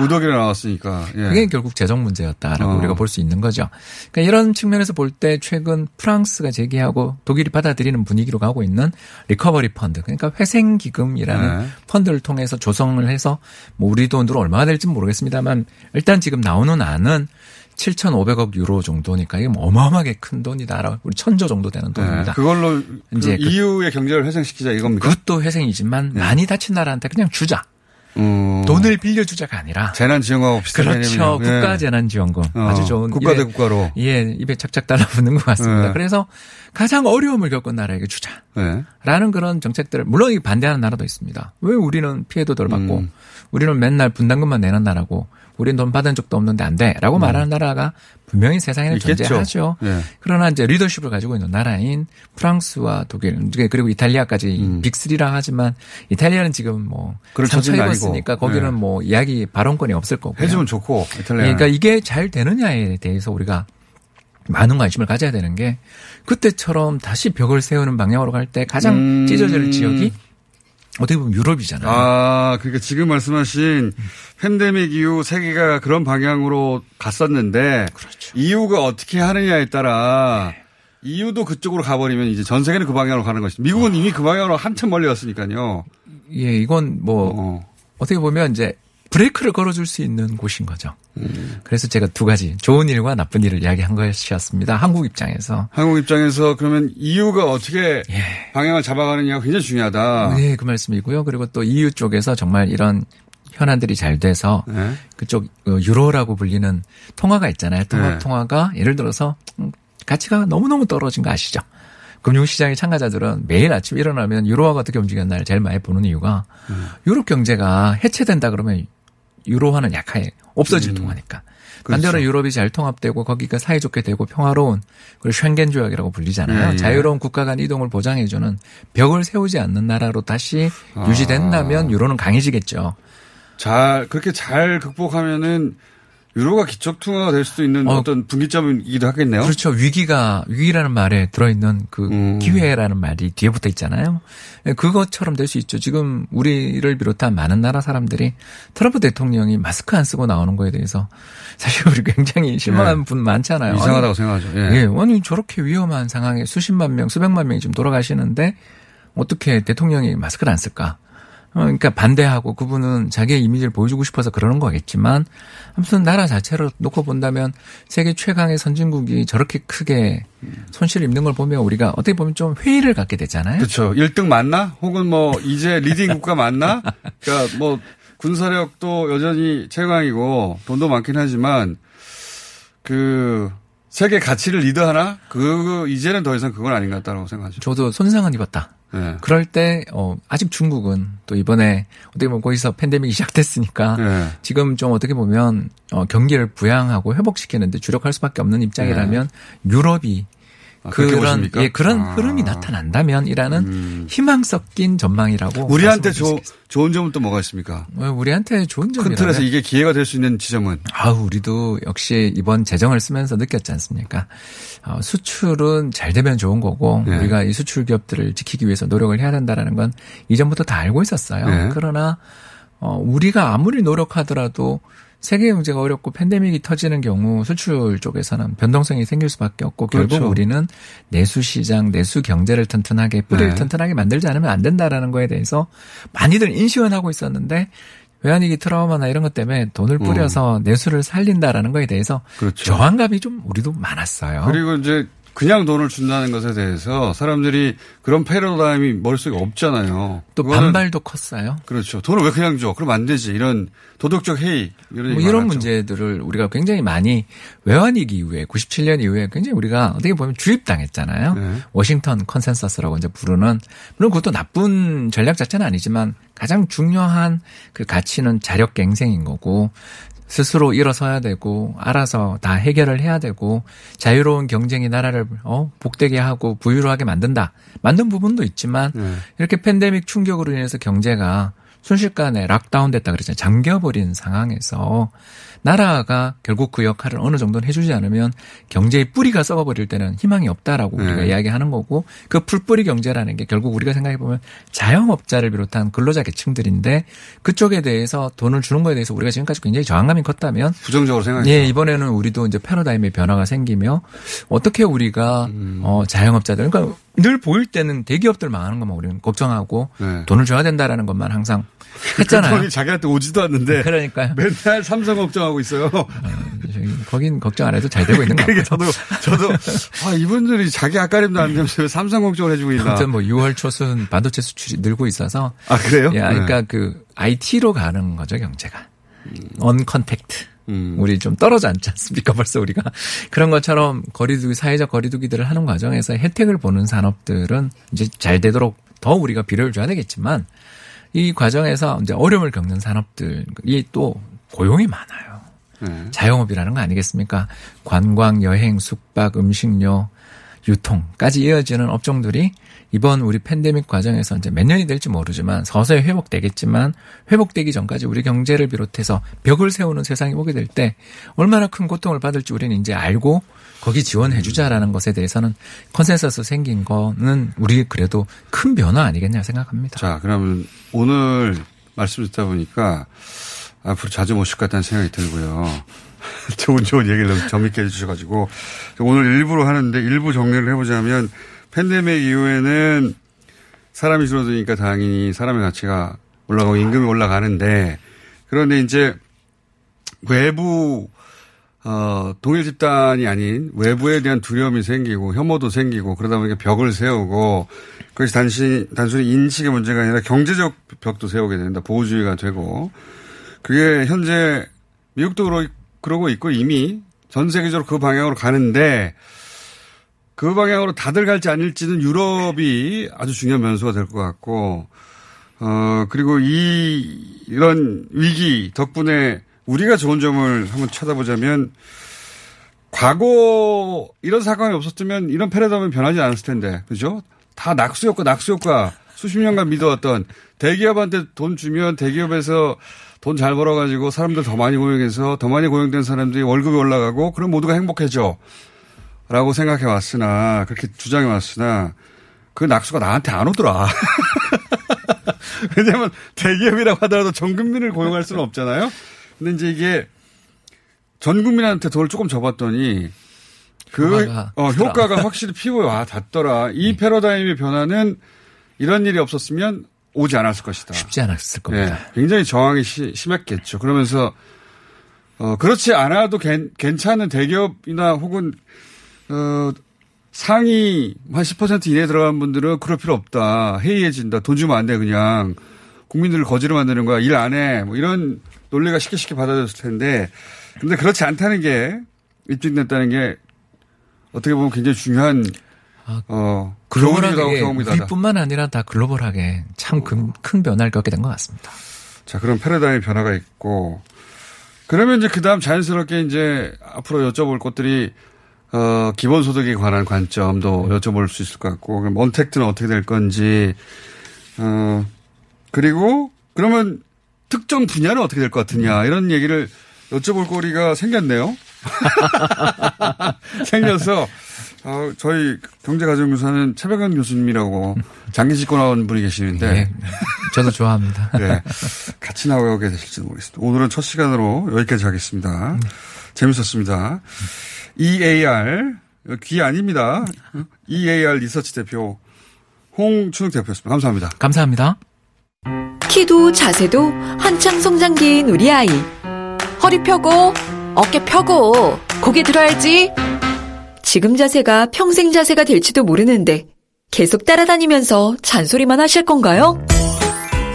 우덕이로 나왔으니까. 예. 그게 결국 재정 문제였다라고 어. 우리가 볼 수 있는 거죠. 그러니까 이런 측면에서 볼 때 최근 프랑스가 제기하고 독일이 받아들이는 분위기로 가고 있는 리커버리 펀드. 그러니까 회생기금이라는 네. 펀드를 통해서 조성을 해서 뭐 우리 돈으로 얼마나 될지는 모르겠습니다만 일단 지금 나오는 안은 칠천오백억 유로 정도니까 이게 어마어마하게 큰 돈이다. 우리 천조 정도 되는 돈입니다. 네, 그걸로 이제 그 이유의 경제를 회생시키자 이겁니까? 그것도 회생이지만 네. 많이 다친 나라한테 그냥 주자. 음. 돈을 빌려주자가 아니라. 재난지원금하고 비슷한 그렇죠. 예. 국가재난지원금. 어, 아주 좋은. 국가 대 국가로. 예, 입에 착착 달라붙는 것 같습니다. 예. 그래서 가장 어려움을 겪은 나라에게 주자. 예. 라는 그런 정책들을 물론 반대하는 나라도 있습니다. 왜 우리는 피해도 덜 받고 음. 우리는 맨날 분담금만 내는 나라고 우린 돈 받은 적도 없는데 안 돼. 라고 음. 말하는 나라가 분명히 세상에는 있겠죠. 존재하죠. 예. 그러나 이제 리더십을 가지고 있는 나라인 프랑스와 독일 그리고 이탈리아까지 음. 빅쓰리라 하지만 이탈리아는 지금 뭐 상처 입었으니까 거기는 예. 뭐 이야기 발언권이 없을 거고요. 해주면 좋고 이탈리아는. 예, 그러니까 이게 잘 되느냐에 대해서 우리가 많은 관심을 가져야 되는 게 그때처럼 다시 벽을 세우는 방향으로 갈 때 가장 음. 찢어질 지역이 어떻게 보면 유럽이잖아요. 아, 그러니까 지금 말씀하신 팬데믹 이후 세계가 그런 방향으로 갔었는데 그렇죠. 이유가 어떻게 하느냐에 따라 네. 이유도 그쪽으로 가버리면 이제 전 세계는 그 방향으로 가는 것이죠. 미국은 어. 이미 그 방향으로 한참 멀리 왔으니까요. 예, 이건 뭐 어. 어떻게 보면 이제 브레이크를 걸어줄 수 있는 곳인 거죠. 음. 그래서 제가 두 가지 좋은 일과 나쁜 일을 이야기한 것이었습니다. 한국 입장에서. 한국 입장에서 그러면 이유가 어떻게 예. 방향을 잡아가느냐가 굉장히 중요하다. 네. 그 말씀이고요. 그리고 또 이유 쪽에서 정말 이런 현안들이 잘 돼서 네. 그쪽 유로라고 불리는 통화가 있잖아요. 통화, 네. 통화가 예를 들어서 가치가 너무너무 떨어진 거 아시죠? 금융시장의 참가자들은 매일 아침 일어나면 유로화가 어떻게 움직였나를 제일 많이 보는 이유가 음. 유럽 경제가 해체된다 그러면 유로화는 약하게 없어질 음. 통화니까. 반대로 그렇죠. 유럽이 잘 통합되고 거기가 사이좋게 되고 평화로운 그리고 쉔겐 조약이라고 불리잖아요. 예. 자유로운 국가 간 이동을 보장해주는 벽을 세우지 않는 나라로 다시 아. 유지된다면 유로는 강해지겠죠. 잘 그렇게 잘 극복하면은 유로가 기축통화가 될 수도 있는 어, 어떤 분기점이기도 하겠네요. 그렇죠. 위기가 위기라는 말에 들어있는 그 음. 기회라는 말이 뒤에 붙어 있잖아요. 그것처럼 될 수 있죠. 지금 우리를 비롯한 많은 나라 사람들이 트럼프 대통령이 마스크 안 쓰고 나오는 거에 대해서 사실 우리 굉장히 실망한 예. 분 많잖아요. 이상하다고 아니, 생각하죠. 예. 예, 아니 저렇게 위험한 상황에 수십만 명, 수백만 명이 지금 돌아가시는데 어떻게 대통령이 마스크를 안 쓸까? 그러니까 반대하고 그분은 자기의 이미지를 보여주고 싶어서 그러는 거겠지만 아무튼 나라 자체로 놓고 본다면 세계 최강의 선진국이 저렇게 크게 손실을 입는 걸 보면 우리가 어떻게 보면 좀 회의를 갖게 되잖아요. 그렇죠. 일 등 맞나? 혹은 뭐 이제 리딩 국가 맞나? 그러니까 뭐 군사력도 여전히 최강이고 돈도 많긴 하지만 그 세계 가치를 리드하나? 그 이제는 더 이상 그건 아닌 것 같다고 생각하죠. 저도 손상은 입었다. 네. 그럴 때 어, 아직 중국은 또 이번에 어떻게 보면 거기서 팬데믹이 시작됐으니까 네. 지금 좀 어떻게 보면 어, 경기를 부양하고 회복시키는데 주력할 수밖에 없는 입장이라면 네. 유럽이 아, 그런 예, 그런 아. 흐름이 나타난다면이라는 음. 희망 섞인 전망이라고 우리한테 조, 좋은 점은 또 뭐가 있습니까? 우리한테 좋은 점이라면 큰 틀에서 이게 기회가 될 수 있는 지점은 아, 우리도 역시 이번 재정을 쓰면서 느꼈지 않습니까? 어, 수출은 잘 되면 좋은 거고 네. 우리가 이 수출 기업들을 지키기 위해서 노력을 해야 된다라는 건 이전부터 다 알고 있었어요. 네. 그러나 어, 우리가 아무리 노력하더라도 세계 경제가 어렵고 팬데믹이 터지는 경우 수출 쪽에서는 변동성이 생길 수밖에 없고 그렇죠. 결국 우리는 내수 시장, 내수 경제를 튼튼하게 뿌리를 네. 튼튼하게 만들지 않으면 안 된다라는 거에 대해서 많이들 인식은 하고 있었는데 외환위기 트라우마나 이런 것 때문에 돈을 뿌려서 음. 내수를 살린다라는 거에 대해서 그렇죠. 저항감이 좀 우리도 많았어요. 그리고 이제 그냥 돈을 준다는 것에 대해서 사람들이 그런 패러다임이 머릿속에 없잖아요. 또 반발도 컸어요. 그렇죠. 돈을 왜 그냥 줘? 그럼 안 되지. 이런 도덕적 해이. 이런, 뭐 이런 문제들을 우리가 굉장히 많이 외환위기 이후에 구십칠 년 이후에 굉장히 우리가 어떻게 보면 주입당했잖아요. 네. 워싱턴 컨센서스라고 이제 부르는. 물론 그것도 나쁜 전략 자체는 아니지만 가장 중요한 그 가치는 자력갱생인 거고. 스스로 일어서야 되고 알아서 다 해결을 해야 되고 자유로운 경쟁이 나라를 어 복되게 하고 부유하게 만든다. 만든 부분도 있지만 네. 이렇게 팬데믹 충격으로 인해서 경제가 순식간에 락다운됐다 그랬잖아요. 잠겨버린 상황에서 나라가 결국 그 역할을 어느 정도는 해주지 않으면 경제의 뿌리가 썩어버릴 때는 희망이 없다라고 네. 우리가 이야기하는 거고 그 풀뿌리 경제라는 게 결국 우리가 생각해보면 자영업자를 비롯한 근로자 계층들인데 그쪽에 대해서 돈을 주는 거에 대해서 우리가 지금까지 굉장히 저항감이 컸다면 부정적으로 생각했죠. 예, 이번에는 우리도 이제 패러다임의 변화가 생기며 어떻게 우리가 음. 어, 자영업자들 그러니까 늘 보일 때는 대기업들 망하는 것만 우리는 걱정하고 네. 돈을 줘야 된다라는 것만 항상 했잖아요. 돈이 자기한테 오지도 않는데. 그러니까요. 맨날 삼성 걱정하고 있어요. 거긴 걱정 안 해도 잘 되고 있는 것 같아요. 저도, 저도, 아, 이분들이 자기 앞가림도 안 되면서 왜 삼성 걱정을 해주고 있나. 아무튼 뭐 유월 초순 반도체 수출이 늘고 있어서. 아, 그래요? 예, 그러니까 네. 그 아이티로 가는 거죠, 경제가. 언 컨택트. 음. 우리 좀 떨어져 앉지 않습니까? 벌써 우리가 그런 것처럼 거리두기 사회적 거리두기들을 하는 과정에서 혜택을 보는 산업들은 이제 잘 되도록 더 우리가 비료를 줘야 되겠지만 이 과정에서 이제 어려움을 겪는 산업들이 또 고용이 많아요. 네. 자영업이라는 거 아니겠습니까? 관광, 여행, 숙박, 음식료, 유통까지 이어지는 업종들이 이번 우리 팬데믹 과정에서 이제 몇 년이 될지 모르지만 서서히 회복되겠지만 회복되기 전까지 우리 경제를 비롯해서 벽을 세우는 세상이 오게 될 때 얼마나 큰 고통을 받을지 우리는 이제 알고 거기 지원해 주자라는 것에 대해서는 컨센서스 생긴 거는 우리 그래도 큰 변화 아니겠냐 생각합니다. 자, 그러면 오늘 말씀 듣다 보니까 앞으로 자주 모실 것 같다는 생각이 들고요. 좋은 좋은 얘기를 너무 재밌게 해주셔가지고 오늘 일부로 하는데 일부 정리를 해보자면 팬데믹 이후에는 사람이 줄어드니까 당연히 사람의 가치가 올라가고 임금이 올라가는데 그런데 이제 외부 어, 동일 집단이 아닌 외부에 대한 두려움이 생기고 혐오도 생기고 그러다 보니까 벽을 세우고 그것이 단순히, 단순히 인식의 문제가 아니라 경제적 벽도 세우게 된다. 보호주의가 되고 그게 현재 미국도 그렇고 그러고 있고 이미 전 세계적으로 그 방향으로 가는데 그 방향으로 다들 갈지 아닐지는 유럽이 아주 중요한 변수가 될 것 같고 어 그리고 이 이런 위기 덕분에 우리가 좋은 점을 한번 찾아보자면 과거 이런 사건이 없었으면 이런 패러다임은 변하지 않았을 텐데 그죠? 다 낙수 효과 낙수 효과 수십 년간 믿어왔던 대기업한테 돈 주면 대기업에서 돈 잘 벌어가지고 사람들 더 많이 고용해서 더 많이 고용된 사람들이 월급이 올라가고 그럼 모두가 행복해져 라고 생각해 왔으나 그렇게 주장해 왔으나 그 낙수가 나한테 안 오더라. 왜냐하면 대기업이라고 하더라도 전 국민을 고용할 수는 없잖아요. 근데 이제 이게 전 국민한테 돈을 조금 줘봤더니 그 어, 효과가 확실히 피부에 와 닿더라. 이 패러다임의 변화는 이런 일이 없었으면 오지 않았을 것이다. 쉽지 않았을 겁니다. 네, 굉장히 저항이 시, 심했겠죠. 그러면서 어, 그렇지 않아도 겐, 괜찮은 대기업이나 혹은 어, 상위 한 십 퍼센트 이내에 들어간 분들은 그럴 필요 없다. 해이해진다. 돈 주면 안 돼 그냥. 국민들을 거지로 만드는 거야. 일 안 해. 뭐 이런 논리가 쉽게 쉽게 받아들였을 텐데 근데 그렇지 않다는 게 입증됐다는 게 어떻게 보면 굉장히 중요한 아, 어, 글로벌하게 우리뿐만 아니라 다 글로벌하게 참 큰 변화를 겪게 된 것 같습니다. 자, 그럼 패러다임의 변화가 있고 그러면 이제 그 다음 자연스럽게 이제 앞으로 여쭤볼 것들이 어, 기본소득에 관한 관점도 여쭤볼 수 있을 것 같고 그럼 언택트는 어떻게 될 건지 어, 그리고 그러면 특정 분야는 어떻게 될 것 같으냐 이런 얘기를 여쭤볼 거리가 생겼네요. 생겨서 어, 저희 경제가정교사는 최백현 교수님이라고 장기 씻고 나온 분이 계시는데. 네, 저도 좋아합니다. 네, 같이 나오게 되실지도 모르겠습니다. 오늘은 첫 시간으로 여기까지 하겠습니다. 네. 재밌었습니다. 이에이알, 귀 아닙니다. 이에이알 리서치 대표 홍춘욱 대표였습니다. 감사합니다. 감사합니다. 키도 자세도 한창 성장기인 우리 아이. 허리 펴고 어깨 펴고 고개 들어야지. 지금 자세가 평생 자세가 될지도 모르는데 계속 따라다니면서 잔소리만 하실 건가요?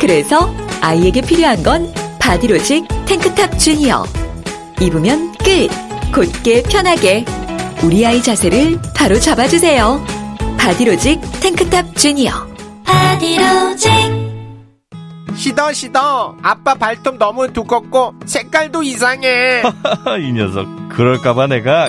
그래서 아이에게 필요한 건 바디로직 탱크탑 주니어. 입으면 끝! 곧게 편하게 우리 아이 자세를 바로 잡아주세요. 바디로직 탱크탑 주니어. 바디로직. 시더 시더. 아빠 발톱 너무 두껍고 색깔도 이상해. 이 녀석 그럴까봐 내가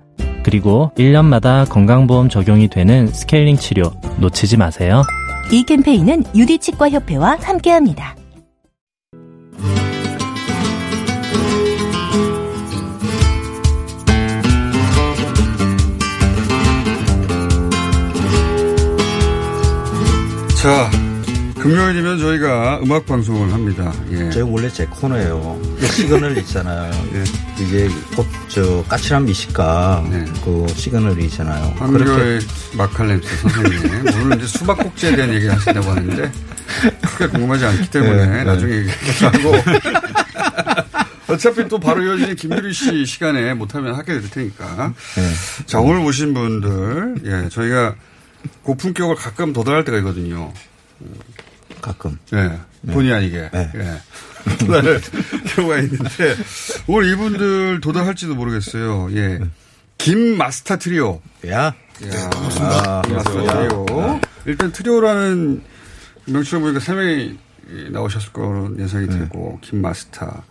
그리고 일 년마다 건강보험 적용이 되는 스케일링 치료 놓치지 마세요. 이 캠페인은 유디치과협회와 함께합니다. 자, 금요일이면 저희가 음악 방송을 합니다. 예. 제 원래 제 코너예요. 시그널 있잖아요. 예. 이제 곧 저 까칠한 미식가 네. 그 시그널이 있잖아요. 황교익 마칼렌스 선생님 오늘 이제 수박 꼭지에 대한 얘기 하신다고 하는데 크게 궁금하지 않기 때문에 네. 나중에 얘기하고 어차피 또 바로 이어지는 김유리 씨 시간에 못하면 하게 될 테니까. 네. 자, 오늘 오신 분들 예, 저희가 고품격을 가끔 도달할 때가 있거든요. 가끔. 예. 네. 본의 아니게. 네. 예. 도달할 경우가 있는데, 오늘 이분들 도달할지도 모르겠어요. 예. 김마스타 트리오. 야. 야. 반갑습니다. 김마스타 트리오. 야. 일단 트리오라는 명칭을 보니까 세 명이 나오셨을 거로 예상이 네. 되고, 김마스타.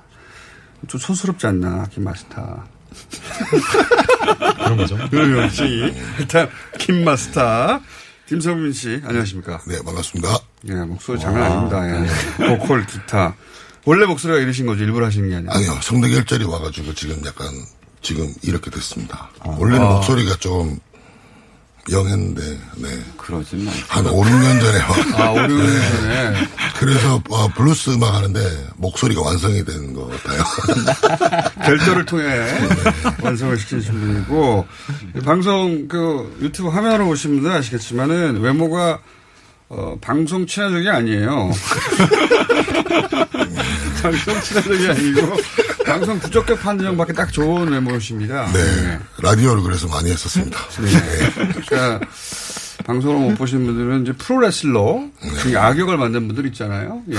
좀 촌스럽지 않나, 김마스타. 그런 거죠. 그런 거지. 일단, 김마스타. 김성민 씨, 안녕하십니까. 네, 반갑습니다. 예, 목소리 장난 아닙니다. 예. 보컬, 기타. 원래 목소리가 이러신 거죠? 일부러 하시는 게 아니라. 아니요, 성대결절이 와가지고 지금 약간, 지금 이렇게 됐습니다. 아, 원래는 아. 목소리가 좀, 영 했는데, 네. 그러지 마. 한 오, 육 년 전에. 아, 오, 육 년 네. 전에. 그래서, 어, 블루스 음악 하는데, 목소리가 완성이 된 것 같아요. 별도를 통해 네. 완성을 시키신 분이고, 방송, 그, 유튜브 화면으로 보신 분들 아시겠지만은, 외모가, 어, 방송 친화적이 아니에요. 방송 친화적이 아니고, 방송 부적격 판정밖에 딱 좋은 외모십니다. 네. 네. 라디오를 그래서 많이 했었습니다. 네. 네. 그러니까 방송을 못 보신 분들은 이제 프로레슬러, 네. 악역을 만든 분들 있잖아요. 예.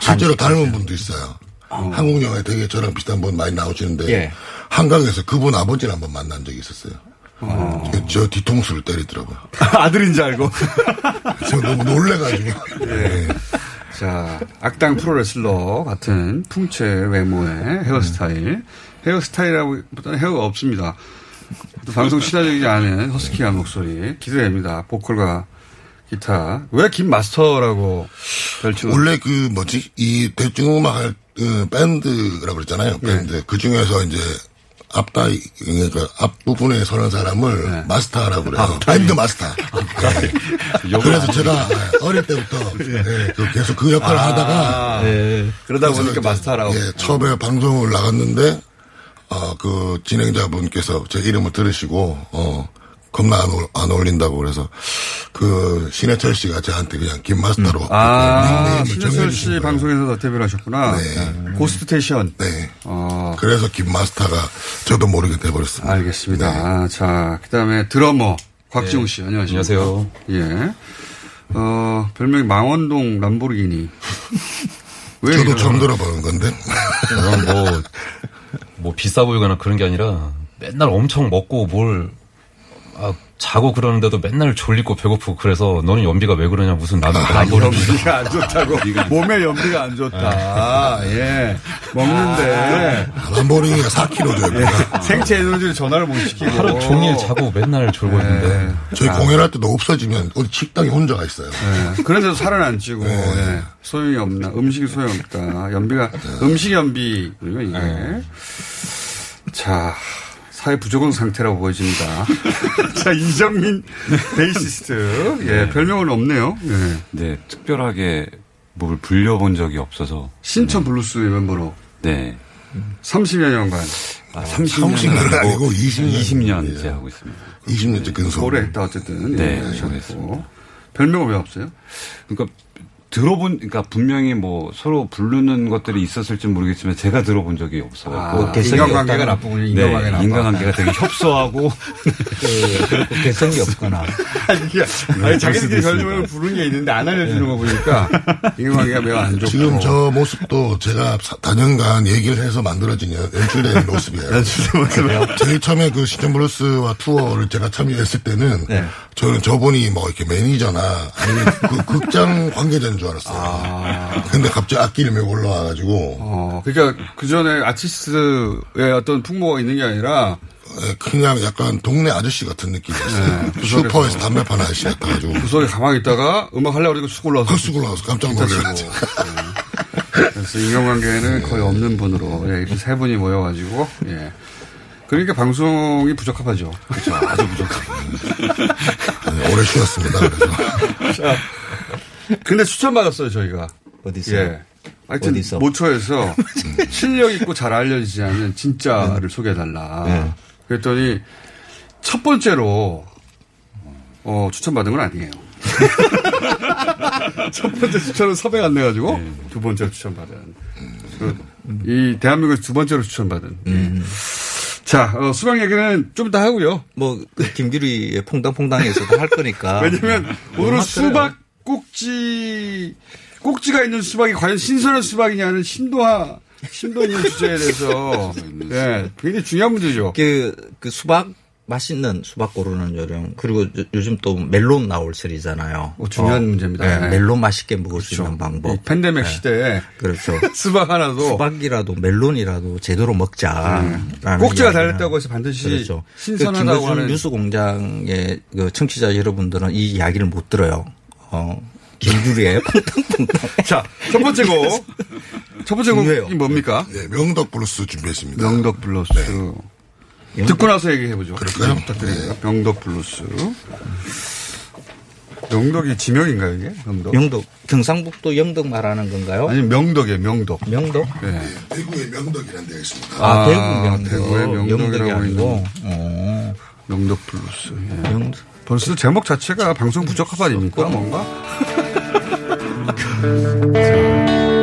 실제로 닮은 분도 있어요. 어. 한국 영화에 되게 저랑 비슷한 분 많이 나오시는데, 예. 한강에서 그분 아버지를 한번 만난 적이 있었어요. 어. 저 뒤통수를 때리더라고요. 아들인 줄 알고. 저 너무 놀래가지고. 네. 네. 자, 악당 프로레슬러 같은 풍채 외모의 헤어스타일. 헤어스타일이라고 보다는 헤어가 없습니다. 방송 친화적이지 않은 허스키한 목소리. 기대됩니다. 보컬과 기타. 왜 김마스터라고 별칭? 원래 그 뭐지? 이 대중음악 할, 그 밴드라고 그랬잖아요. 밴드. 네. 그 중에서 이제 앞다이, 그러니까 앞부분에 서는 사람을 네. 마스타라고 그래요. 아, I'm the master. 네. 그래서 제가 어릴 때부터 네. 계속 그 역할을 아, 하다가. 네. 그러다 보니까 마스타라고. 예, 처음에 방송을 나갔는데, 어, 그 진행자분께서 제 이름을 들으시고, 어, 겁나 안, 오, 안 어울린다고 그래서 그 신해철 씨가 저한테 그냥 김마스터로. 음. 아, 신해철 씨 거예요. 방송에서 데뷔를 하셨구나. 네. 고스트테이션. 네. 어. 그래서 김마스터가 저도 모르게 돼버렸습니다. 알겠습니다. 네. 자, 그 다음에 드러머 곽지웅 씨. 네. 안녕하십니까. 안녕하세요. 예. 어, 별명이 망원동 람보르기니. 왜 저도 처음 들어보는 건데. 뭐, 뭐 비싸 보이거나 그런 게 아니라 맨날 엄청 먹고 뭘. 아, 자고 그러는데도 맨날 졸리고 배고프고 그래서 너는 연비가 왜 그러냐 무슨 나는 아, 안 연비가 안 좋다고 몸에 연비가 안 좋다 네. 예 먹는데 람보르기니까 사 킬로그램 생체 에너지를 전화를 못 시키고 하루 종일 자고 맨날 졸고 있는데 네. 저희 아. 공연할 때도 없어지면 어디 식당에 혼자가 있어요. 네. 그래서 살은 안 찌고 네. 네. 소용이 없나 음식이 소용이 없다 연비가 네. 음식 연비 그리고 이게 네. 자. 사회 부조건 상태라고 보여집니다. 자, 이정민 베이시스트. 예, 네. 별명은 없네요. 예. 네, 특별하게 뭘 불려본 적이 없어서. 신촌 블루스 멤버로. 네. 삼십여 년간. 아, 삼십 년은 아니고 이십 년. 이십 년째 예. 하고 있습니다. 이십 년째 네. 근속. 오래 했다, 어쨌든. 네, 하셨고. 네, 별명은 왜 없어요? 그러니까 들어본, 그러니까 분명히 뭐 서로 부르는 것들이 있었을지 모르겠지만 제가 들어본 적이 없어요. 아, 인간관계가 나쁘군요. 인간관계 네, 인간관계가 되게 협소하고 네, 개성이 없거나. 아니, 아니 자기들끼리 별명을 부르는 게 있는데 안 알려주는 네. 거 보니까 인간관계가 매우 안 좋고. 지금 저 모습도 제가 사, 사 년간 얘기를 해서 만들어진 연출된 모습이에요. 연출된 모습이요? 제일 처음에 그 신촌 블루스와 투어를 제가 참여했을 때는 네. 저는 저분이 뭐 이렇게 매니저나 아니면 그 극장 관계자 줄 알았어요. 아. 근데 갑자기 악기 이름이 올라와가지고. 어, 그러니까 그 전에 아티스트의 어떤 풍모가 있는 게 아니라. 그냥 약간 동네 아저씨 같은 느낌이었어요. 네, 슈퍼에서 담배 파는 아저씨 같아가지고. 구석에 가만히 있다가 음악 하려고 그러니까 쑥 올라와서. 쑥 올라와서 깜짝 놀래가지고. 네. 그래서 인간관계는 네. 거의 없는 분으로. 예, 이렇게 세 분이 모여가지고. 예. 그러니까 방송이 부적합하죠. 그렇죠. 아주 부적합합니다. 네, 오래 쉬었습니다. 그래서. 자. 근데 추천받았어요, 저희가. 어디서? 예. 하여튼, 어디서? 모처에서 실력있고 잘 알려지지 않은 진짜를 네. 소개해달라. 네. 그랬더니, 첫 번째로, 어, 추천받은 건 아니에요. 첫 번째 추천은 섭외가 안 돼가지고, 네. 두 번째로 추천받은. 음. 이, 대한민국에서 두 번째로 추천받은. 음. 자, 어, 수박 얘기는 좀 이따 하고요. 뭐, 김규리의 퐁당퐁당에서도 할 거니까. 왜냐면, 오늘은 수박, 꼭지, 꼭지가 있는 수박이 과연 신선한 수박이냐는 심도하, 심도 있는 주제에 대해서. 네, 굉장히 중요한 문제죠. 그, 그 수박, 맛있는 수박 고르는 요령. 그리고 요즘 또 멜론 나올 시리잖아요. 어, 중요한 어, 문제입니다. 네. 멜론 맛있게 먹을 그렇죠. 수 있는 방법. 팬데믹 네. 시대에. 그렇죠. 수박 하나도. 수박이라도 멜론이라도 제대로 먹자. 네. 꼭지가 달렸다고 해서 반드시 그렇죠. 신선하다고 그 하는. 뉴스공장의 그 청취자 여러분들은 이 이야기를 못 들어요. 어, 김규리의 퐁당퐁당. 자, 첫 번째 곡. 첫 번째 곡이 뭡니까? 네, 명덕부르스 준비했습니다. 명덕부르스. 네. 명덕... 듣고 나서 얘기해보죠. 그럴까요? 부탁드립니다. 네. 명덕부르스. 명덕이 지명인가요, 이게? 명덕. 명덕. 경상북도 영덕 말하는 건가요? 아니, 명덕이에요, 명덕. 명덕? 네. 네. 대구의 명덕이라는 데가 있습니다. 아, 아 대구 명덕. 대구의 명덕이라고. 어. 명덕부르스. 예. 명덕. 벌써 제목 자체가 방송 부적합 아닙니까? 뭔가?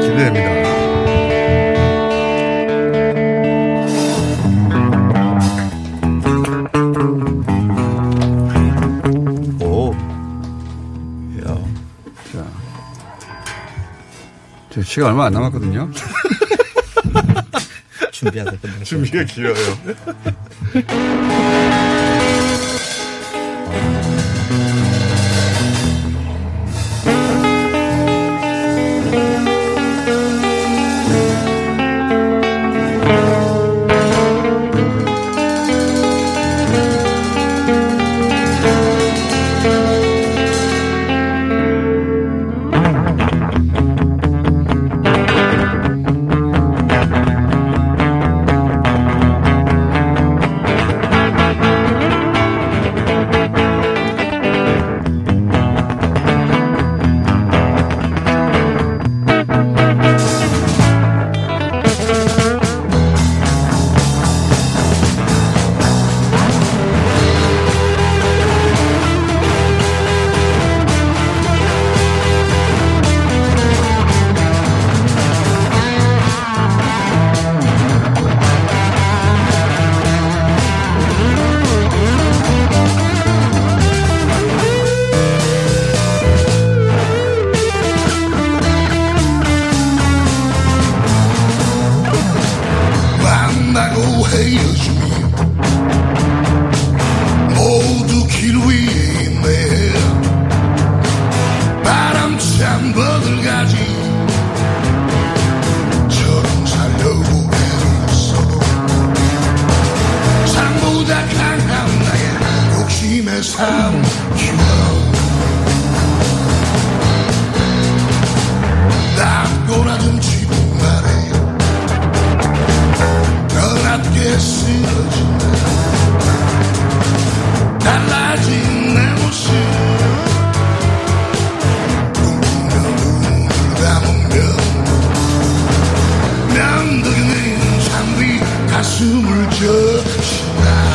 기대됩니다. 오. 야. 자. 저 시간 얼마 안 남았거든요. 준비하다 끝났어요. 준비가 길어요. 힘의 삶 남고나 훔치고 말해요. 너답게 쓰러진 나 달라진 내 모습 꿈꾸며 눈을 감으며 면도는 상위 가슴을 젖힌다.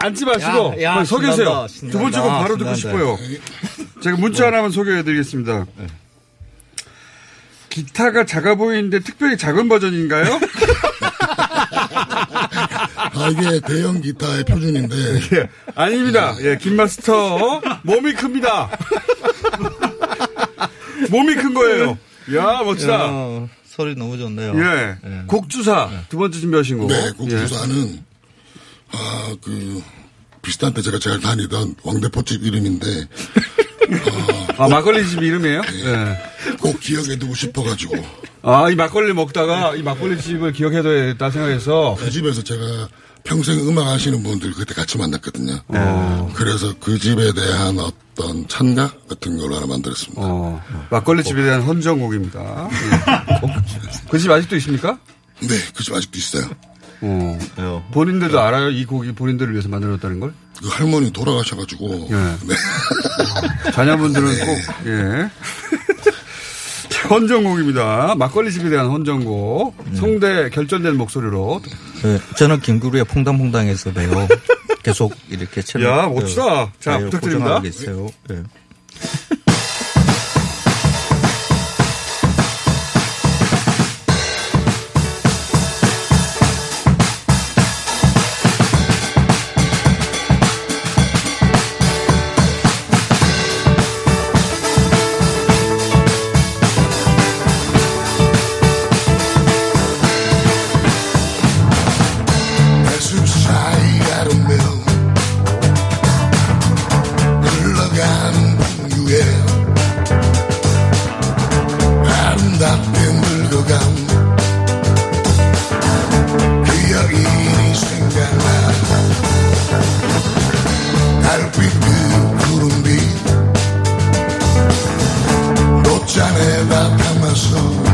앉지 마시고 소개하세요. 두 번째 곡 바로 듣고 싶어요. 제가 문자 하나만 소개해드리겠습니다. 네. 기타가 작아 보이는데 특별히 작은 버전인가요? 아, 이게 대형 기타의 표준인데. 예. 아닙니다. 예, 김마스터 몸이 큽니다. 몸이 큰 거예요. 이야, 멋지다. 야, 소리 너무 좋네요. 예, 예. 곡주사 예. 두 번째 준비하신 거고. 네, 곡주사는 예. 아, 그 비슷한 때 제가 잘 다니던 왕대포집 이름인데 아, 아 막걸리집 이름이에요? 네. 네. 꼭 기억해 두고 싶어가지고 아, 이 막걸리 먹다가 이 막걸리집을 기억해둬야겠다 생각해서 그 집에서 제가 평생 음악 하시는 분들 그때 같이 만났거든요. 어. 그래서 그 집에 대한 어떤 찬가 같은 걸 하나 만들었습니다. 어. 막걸리집에 대한 헌정곡입니다. 그 집 아직도 있습니까? 네, 그 집 아직도 있어요. 어. 네. 본인들도 네. 알아요? 이 곡이 본인들을 위해서 만들었다는 걸? 그 할머니 돌아가셔가지고. 예. 네. 자녀분들은 네. 꼭, 예. 헌정곡입니다. 막걸리집에 대한 헌정곡. 네. 성대 결전된 목소리로. 네. 저는 김구루의 퐁당퐁당에서 매우 계속 이렇게 채널. 야, 멋지다. 그, 자, 부탁드립니다. 네. 내 맘 담아서